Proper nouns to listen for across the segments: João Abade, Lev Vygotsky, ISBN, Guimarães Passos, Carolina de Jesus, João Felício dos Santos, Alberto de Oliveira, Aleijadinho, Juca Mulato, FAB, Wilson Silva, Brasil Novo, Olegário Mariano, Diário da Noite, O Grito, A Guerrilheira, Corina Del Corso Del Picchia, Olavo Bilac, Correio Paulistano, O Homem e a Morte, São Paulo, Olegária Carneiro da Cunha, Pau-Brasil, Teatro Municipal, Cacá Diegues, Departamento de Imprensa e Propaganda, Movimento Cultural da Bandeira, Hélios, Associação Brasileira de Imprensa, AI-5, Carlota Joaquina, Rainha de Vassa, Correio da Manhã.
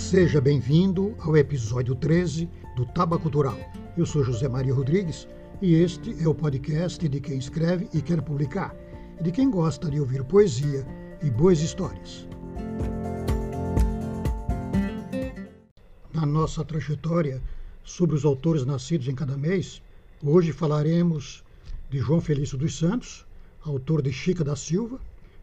Seja bem-vindo ao episódio 13 do Taba Cultural. Eu sou José Maria Rodrigues e este é o podcast de quem escreve e quer publicar, e de quem gosta de ouvir poesia e boas histórias. Na nossa trajetória sobre os autores nascidos em cada mês, hoje falaremos de João Felício dos Santos, autor de Chica da Silva,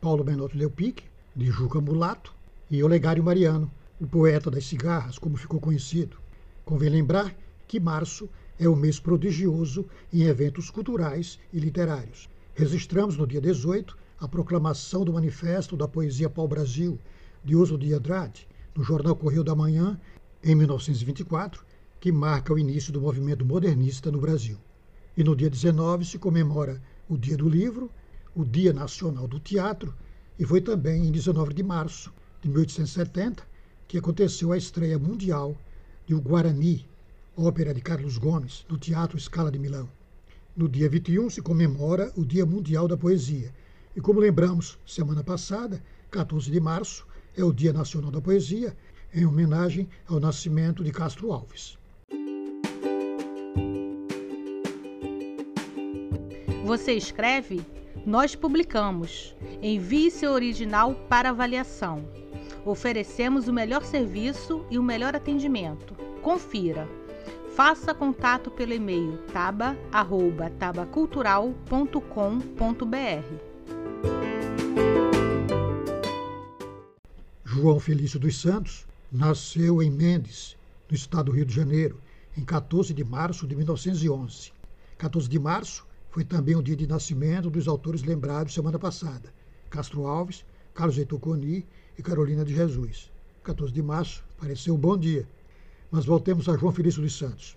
Paulo Menotti Del Picchia, de Juca Mulato, e Olegário Mariano, o poeta das cigarras, como ficou conhecido. Convém lembrar que março é um mês prodigioso em eventos culturais e literários. Registramos no dia 18 a proclamação do Manifesto da Poesia Pau-Brasil, de Oswald de Andrade, no jornal Correio da Manhã, em 1924, que marca o início do movimento modernista no Brasil. E no dia 19 se comemora o Dia do Livro, o Dia Nacional do Teatro, e foi também em 19 de março de 1870 que aconteceu a estreia mundial de O Guarani, ópera de Carlos Gomes, no Teatro Scala de Milão. No dia 21 se comemora o Dia Mundial da Poesia. E como lembramos semana passada, 14 de março é o Dia Nacional da Poesia, em homenagem ao nascimento de Castro Alves. Você escreve? Nós publicamos. Envie seu original para avaliação. Oferecemos o melhor serviço e o melhor atendimento. Confira. Faça contato pelo e-mail taba@tabacultural.com.br. João Felício dos Santos nasceu em Mendes, no estado do Rio de Janeiro, em 14 de março de 1911. 14 de março foi também o dia de nascimento dos autores lembrados semana passada, Castro Alves, Carlos Eitoconi e Carolina de Jesus. 14 de março pareceu um bom dia, mas voltemos a João Felício dos Santos.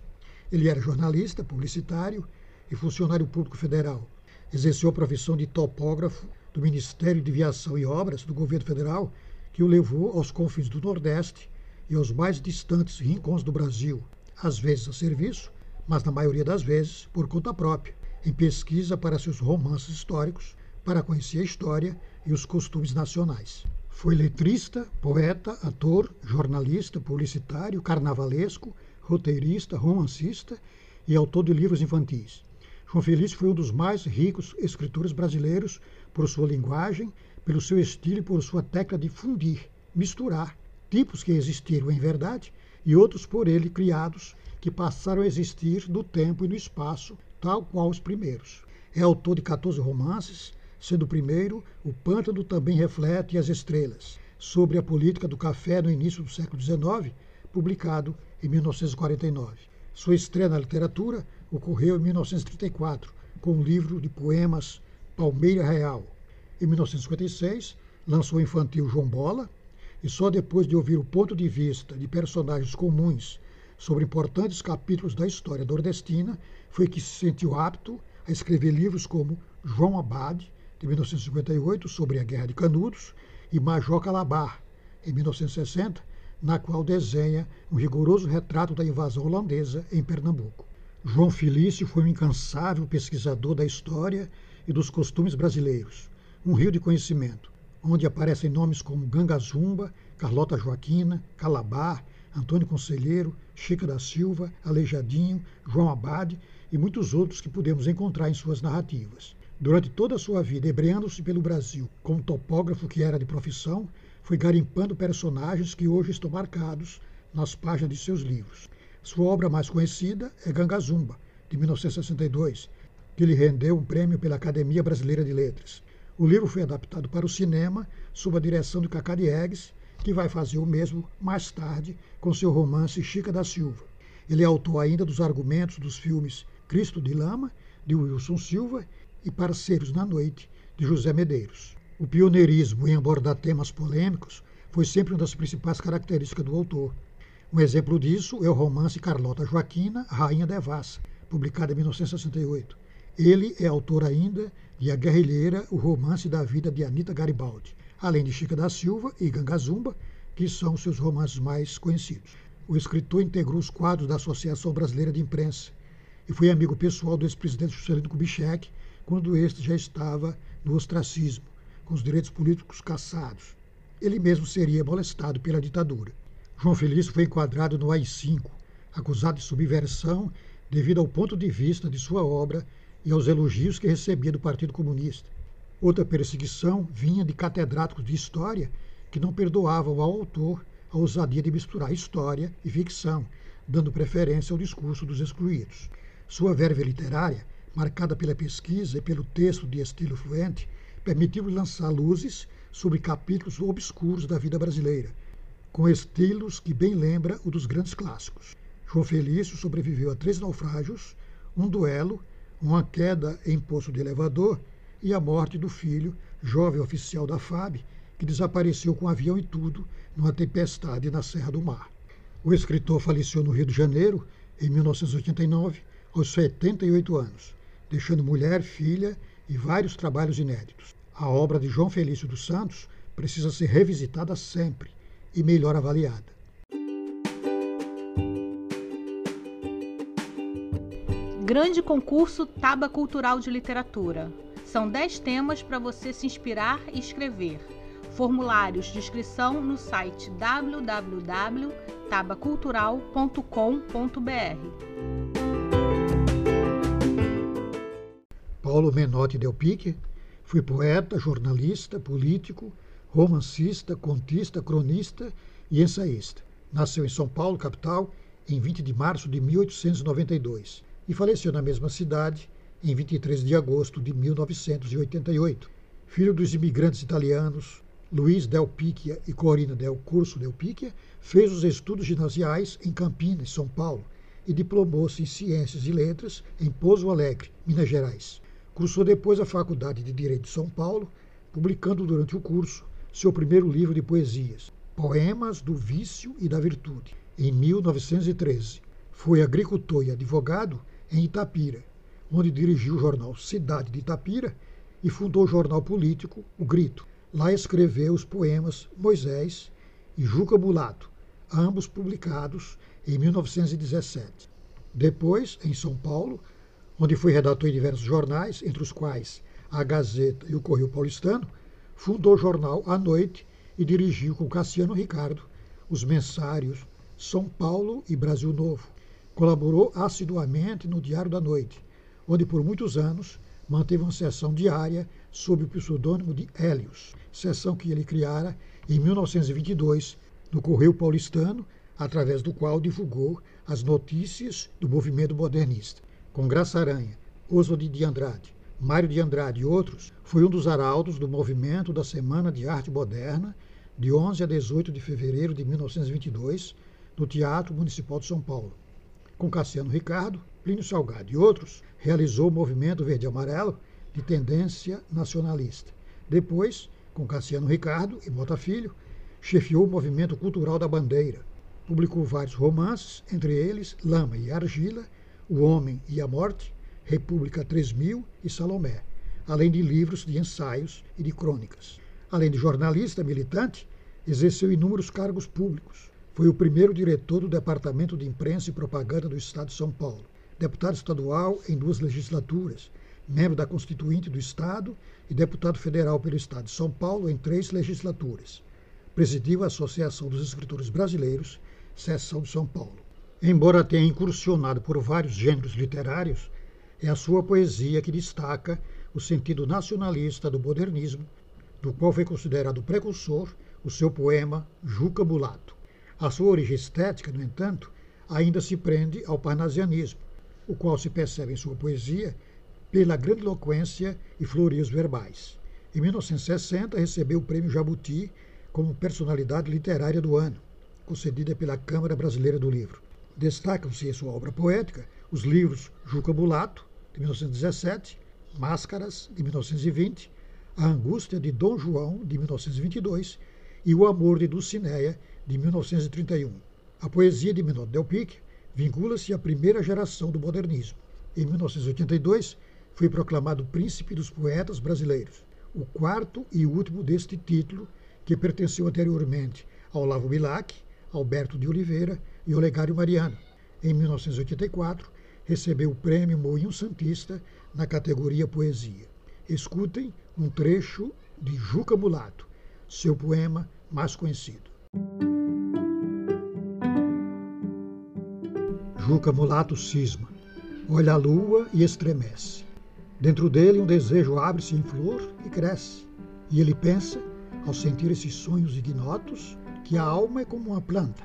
Ele era jornalista, publicitário e funcionário público federal. Exerceu a profissão de topógrafo do Ministério de Viação e Obras do governo federal, que o levou aos confins do Nordeste e aos mais distantes rincões do Brasil, às vezes a serviço, mas na maioria das vezes por conta própria, em pesquisa para seus romances históricos, para conhecer a história e os costumes nacionais. Foi letrista, poeta, ator, jornalista, publicitário, carnavalesco, roteirista, romancista e autor de livros infantis. João Felício foi um dos mais ricos escritores brasileiros por sua linguagem, pelo seu estilo e por sua técnica de fundir, misturar tipos que existiram em verdade e outros por ele criados, que passaram a existir no tempo e no espaço, tal qual os primeiros. É autor de 14 romances, sendo o primeiro O Pântano Também Reflete as Estrelas, sobre a política do café no início do século XIX, publicado em 1949. Sua estreia na literatura ocorreu em 1934, com o livro de poemas Palmeira Real. Em 1956, lançou o infantil João Bola, e só depois de ouvir o ponto de vista de personagens comuns sobre importantes capítulos da história nordestina, foi que se sentiu apto a escrever livros como João Abade, de 1958, sobre a Guerra de Canudos, e Major Calabar, em 1960, na qual desenha um rigoroso retrato da invasão holandesa em Pernambuco. João Felício foi um incansável pesquisador da história e dos costumes brasileiros. Um rio de conhecimento, onde aparecem nomes como Ganga Zumba, Carlota Joaquina, Calabar, Antônio Conselheiro, Chica da Silva, Aleijadinho, João Abade e muitos outros que podemos encontrar em suas narrativas. Durante toda a sua vida, embreando-se pelo Brasil como topógrafo que era de profissão, foi garimpando personagens que hoje estão marcados nas páginas de seus livros. Sua obra mais conhecida é Ganga Zumba, de 1962, que lhe rendeu um prêmio pela Academia Brasileira de Letras. O livro foi adaptado para o cinema sob a direção de Cacá Diegues, que vai fazer o mesmo mais tarde com seu romance Chica da Silva. Ele é autor ainda dos argumentos dos filmes Cristo de Lama, de Wilson Silva, e Parceiros na Noite, de José Medeiros. O pioneirismo em abordar temas polêmicos foi sempre uma das principais características do autor. Um exemplo disso é o romance Carlota Joaquina, Rainha de Vassa, publicado em 1968. Ele é autor ainda de A Guerrilheira, o romance da vida de Anita Garibaldi, além de Chica da Silva e Ganga Zumba, que são seus romances mais conhecidos. O escritor integrou os quadros da Associação Brasileira de Imprensa e foi amigo pessoal do ex-presidente Juscelino Kubitschek, quando este já estava no ostracismo, com os direitos políticos cassados. Ele mesmo seria molestado pela ditadura. João Felício foi enquadrado no AI-5, acusado de subversão devido ao ponto de vista de sua obra e aos elogios que recebia do Partido Comunista. Outra perseguição vinha de catedráticos de história que não perdoavam ao autor a ousadia de misturar história e ficção, dando preferência ao discurso dos excluídos. Sua verve literária, marcada pela pesquisa e pelo texto de estilo fluente, permitiu-lhe lançar luzes sobre capítulos obscuros da vida brasileira, com estilos que bem lembra o dos grandes clássicos. João Felício sobreviveu a 3 naufrágios, um duelo, uma queda em poço de elevador e a morte do filho, jovem oficial da FAB, que desapareceu com avião e tudo numa tempestade na Serra do Mar. O escritor faleceu no Rio de Janeiro, em 1989, aos 78 anos, deixando mulher, filha e vários trabalhos inéditos. A obra de João Felício dos Santos precisa ser revisitada sempre e melhor avaliada. Grande concurso Taba Cultural de Literatura. São 10 temas para você se inspirar e escrever. Formulários de inscrição no site www.tabacultural.com.br. Paulo Menotti Del Picchia foi poeta, jornalista, político, romancista, contista, cronista e ensaísta. Nasceu em São Paulo, capital, em 20 de março de 1892 e faleceu na mesma cidade em 23 de agosto de 1988. Filho dos imigrantes italianos Luiz Del Picchia e Corina Del Corso Del Picchia, fez os estudos ginasiais em Campinas, São Paulo, e diplomou-se em Ciências e Letras em Pouso Alegre, Minas Gerais. Cursou depois a Faculdade de Direito de São Paulo, publicando durante o curso seu primeiro livro de poesias, Poemas do Vício e da Virtude, em 1913. Foi agricultor e advogado em Itapira, onde dirigiu o jornal Cidade de Itapira e fundou o jornal político O Grito. Lá escreveu os poemas Moisés e Juca Mulato, ambos publicados em 1917. Depois, em São Paulo, onde foi redator em diversos jornais, entre os quais a Gazeta e o Correio Paulistano, fundou o jornal À Noite e dirigiu com Cassiano Ricardo os mensários São Paulo e Brasil Novo. Colaborou assiduamente no Diário da Noite, onde por muitos anos manteve uma sessão diária sob o pseudônimo de Hélios, sessão que ele criara em 1922 no Correio Paulistano, através do qual divulgou as notícias do movimento modernista. Com Graça Aranha, Oswald de Andrade, Mário de Andrade e outros, foi um dos arautos do movimento da Semana de Arte Moderna, de 11 a 18 de fevereiro de 1922, no Teatro Municipal de São Paulo. Com Cassiano Ricardo, Plínio Salgado e outros, realizou o movimento verde-amarelo de tendência nacionalista. Depois, com Cassiano Ricardo e Mota Filho, chefiou o movimento cultural da bandeira. Publicou vários romances, entre eles Lama e Argila, O Homem e a Morte, República 3000 e Salomé, além de livros de ensaios e de crônicas. Além de jornalista militante, exerceu inúmeros cargos públicos. Foi o primeiro diretor do Departamento de Imprensa e Propaganda do Estado de São Paulo, deputado estadual em 2 legislaturas, membro da Constituinte do Estado e deputado federal pelo Estado de São Paulo em 3 legislaturas. Presidiu a Associação dos Escritores Brasileiros, seção de São Paulo. Embora tenha incursionado por vários gêneros literários, é a sua poesia que destaca o sentido nacionalista do modernismo, do qual foi considerado precursor o seu poema Juca Mulato. A sua origem estética, no entanto, ainda se prende ao parnasianismo, o qual se percebe em sua poesia pela grandiloquência e florios verbais. Em 1960, recebeu o Prêmio Jabuti como personalidade literária do ano, concedida pela Câmara Brasileira do Livro. Destacam-se em sua obra poética os livros Juca Mulato, de 1917, Máscaras, de 1920, A Angústia de Dom João, de 1922, e O Amor de Dulcineia, de 1931. A poesia de Menotti Del Picchia vincula-se à primeira geração do modernismo. Em 1982, foi proclamado Príncipe dos Poetas Brasileiros, o 4º e último deste título, que pertenceu anteriormente a Olavo Bilac, Alberto de Oliveira e Olegário Mariano. Em 1984, recebeu o Prêmio Moinho Santista na categoria Poesia. Escutem um trecho de Juca Mulato, seu poema mais conhecido. Juca Mulato cisma, olha a lua e estremece. Dentro dele um desejo abre-se em flor e cresce, e ele pensa, ao sentir esses sonhos ignotos, que a alma é como uma planta,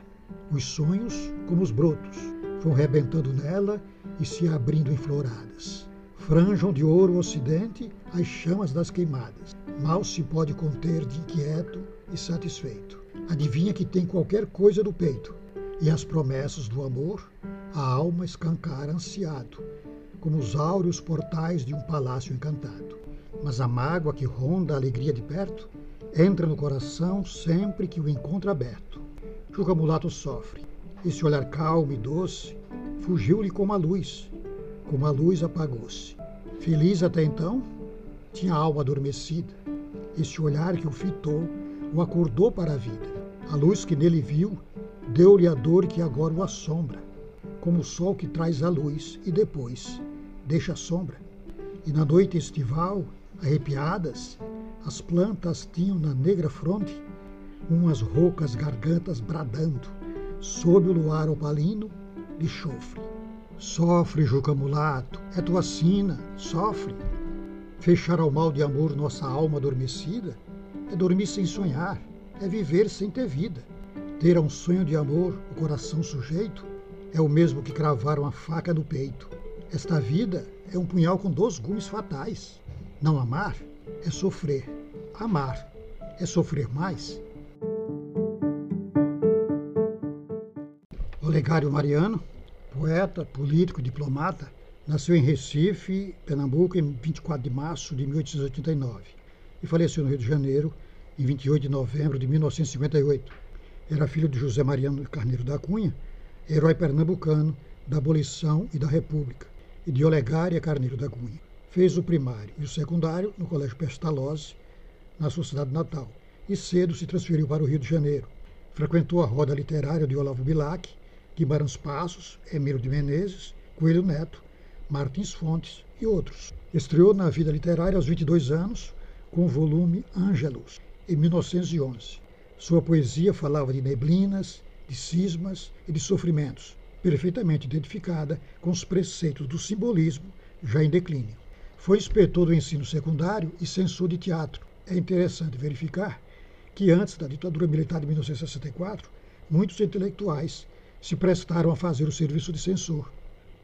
os sonhos como os brotos, vão rebentando nela e se abrindo em floradas. Franjam de ouro o ocidente as chamas das queimadas. Mal se pode conter de inquieto e satisfeito. Adivinha que tem qualquer coisa do peito. E as promessas do amor, a alma escancara ansiado, como os áureos portais de um palácio encantado. Mas a mágoa que ronda a alegria de perto, entra no coração sempre que o encontra aberto. Juca Mulato sofre. Esse olhar calmo e doce fugiu-lhe como a luz apagou-se. Feliz até então, tinha a alma adormecida. Esse olhar que o fitou, o acordou para a vida. A luz que nele viu, deu-lhe a dor que agora o assombra, como o sol que traz a luz e depois deixa a sombra. E na noite estival, arrepiadas, as plantas tinham na negra fronte umas roucas gargantas bradando, sob o luar opalino de chofre. Sofre, Juca Mulato, é tua sina, sofre. Fechar ao mal de amor nossa alma adormecida é dormir sem sonhar, é viver sem ter vida. Ter a um sonho de amor o coração sujeito é o mesmo que cravar uma faca no peito. Esta vida é um punhal com 2 gumes fatais. Não amar é sofrer, amar é sofrer mais. Olegário Mariano, poeta, político, diplomata, nasceu em Recife, Pernambuco, em 24 de março de 1889 e faleceu no Rio de Janeiro, em 28 de novembro de 1958. Era filho de José Maria Carneiro da Cunha, herói pernambucano da abolição e da república, e de Olegária Carneiro da Cunha. Fez o primário e o secundário no Colégio Pestalozzi, na sua cidade natal, e cedo se transferiu para o Rio de Janeiro. Frequentou a roda literária de Olavo Bilac, Guimarães Passos, Emílio de Menezes, Coelho Neto, Martins Fontes e outros. Estreou na vida literária aos 22 anos com o volume Ângelus, em 1911. Sua poesia falava de neblinas, de cismas e de sofrimentos, perfeitamente identificada com os preceitos do simbolismo já em declínio. Foi inspetor do ensino secundário e censor de teatro. É interessante verificar que antes da ditadura militar de 1964, muitos intelectuais se prestaram a fazer o serviço de censor.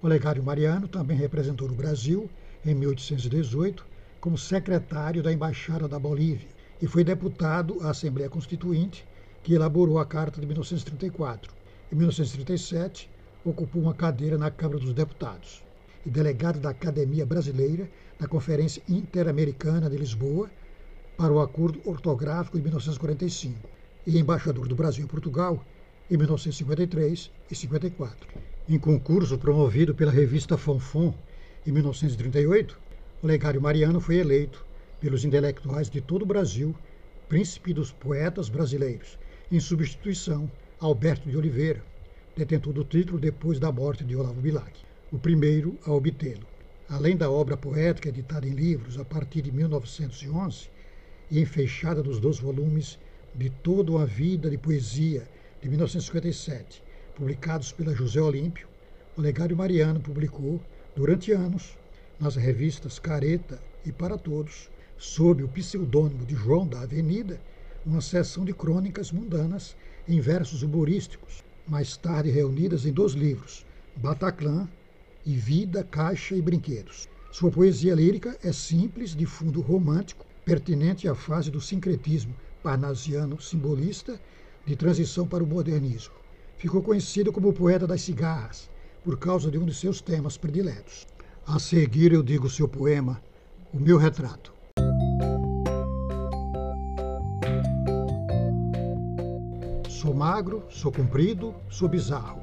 Olegário Mariano também representou o Brasil, em 1818, como secretário da Embaixada da Bolívia e foi deputado à Assembleia Constituinte, que elaborou a Carta de 1934. Em 1937, ocupou uma cadeira na Câmara dos Deputados e delegado da Academia Brasileira na Conferência Interamericana de Lisboa para o Acordo Ortográfico de 1945 e embaixador do Brasil em Portugal, em 1953 e 54. Em concurso promovido pela revista Fonfon em 1938, Olegário Mariano foi eleito pelos intelectuais de todo o Brasil Príncipe dos Poetas Brasileiros, em substituição a Alberto de Oliveira, detentor do título depois da morte de Olavo Bilac, o primeiro a obtê-lo. Além da obra poética editada em livros a partir de 1911 e enfeixada nos 2 volumes de Toda uma Vida de Poesia, de 1957, publicados pela José Olímpio, Olegário Mariano publicou, durante anos, nas revistas Careta e Para Todos, sob o pseudônimo de João da Avenida, uma seção de crônicas mundanas em versos humorísticos, mais tarde reunidas em 2 livros, Bataclan e Vida, Caixa e Brinquedos. Sua poesia lírica é simples, de fundo romântico, pertinente à fase do sincretismo parnasiano simbolista de transição para o modernismo. Ficou conhecido como o poeta das cigarras, por causa de um de seus temas prediletos. A seguir eu digo seu poema, O Meu Retrato. Sou magro, sou comprido, sou bizarro.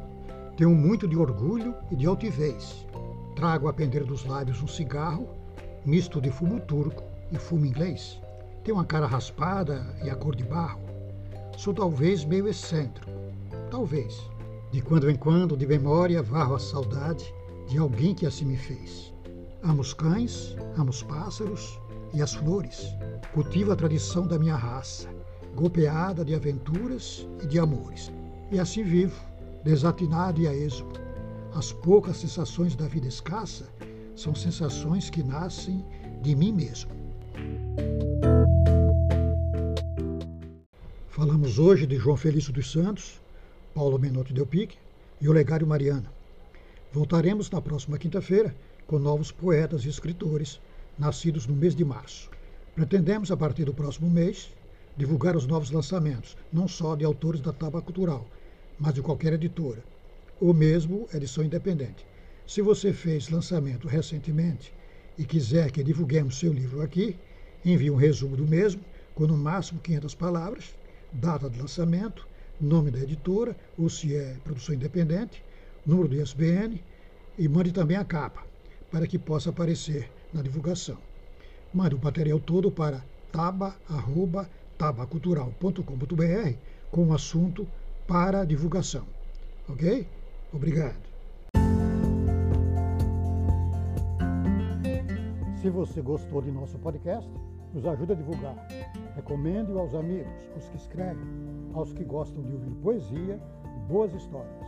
Tenho muito de orgulho e de altivez. Trago a pender dos lábios um cigarro, misto de fumo turco e fumo inglês. Tenho uma cara raspada e a cor de barro. Sou talvez meio excêntrico, talvez. De quando em quando, de memória, varro a saudade de alguém que assim me fez. Amo os cães, amo os pássaros e as flores. Cultivo a tradição da minha raça, golpeada de aventuras e de amores. E assim vivo, desatinado e a esmo, As poucas sensações da vida escassa são sensações que nascem de mim mesmo. Falamos hoje de João Felício dos Santos, Paulo Menotti Del Picchia e Olegário Mariano. Voltaremos na próxima quinta-feira com novos poetas e escritores nascidos no mês de março. Pretendemos, a partir do próximo mês, divulgar os novos lançamentos, não só de autores da Tábua Cultural, mas de qualquer editora, ou mesmo edição independente. Se você fez lançamento recentemente e quiser que divulguemos seu livro aqui, envie um resumo do mesmo, com no máximo 500 palavras, data de lançamento, nome da editora, ou se é produção independente, número do ISBN, e mande também a capa, para que possa aparecer na divulgação. Mande o material todo para tabacultural.com.br com o assunto para divulgação. Ok? Obrigado. Se você gostou de nosso podcast, nos ajude a divulgar. Recomende-o aos amigos, aos que escrevem, aos que gostam de ouvir poesia e boas histórias.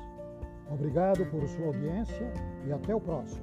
Obrigado por sua audiência e até o próximo.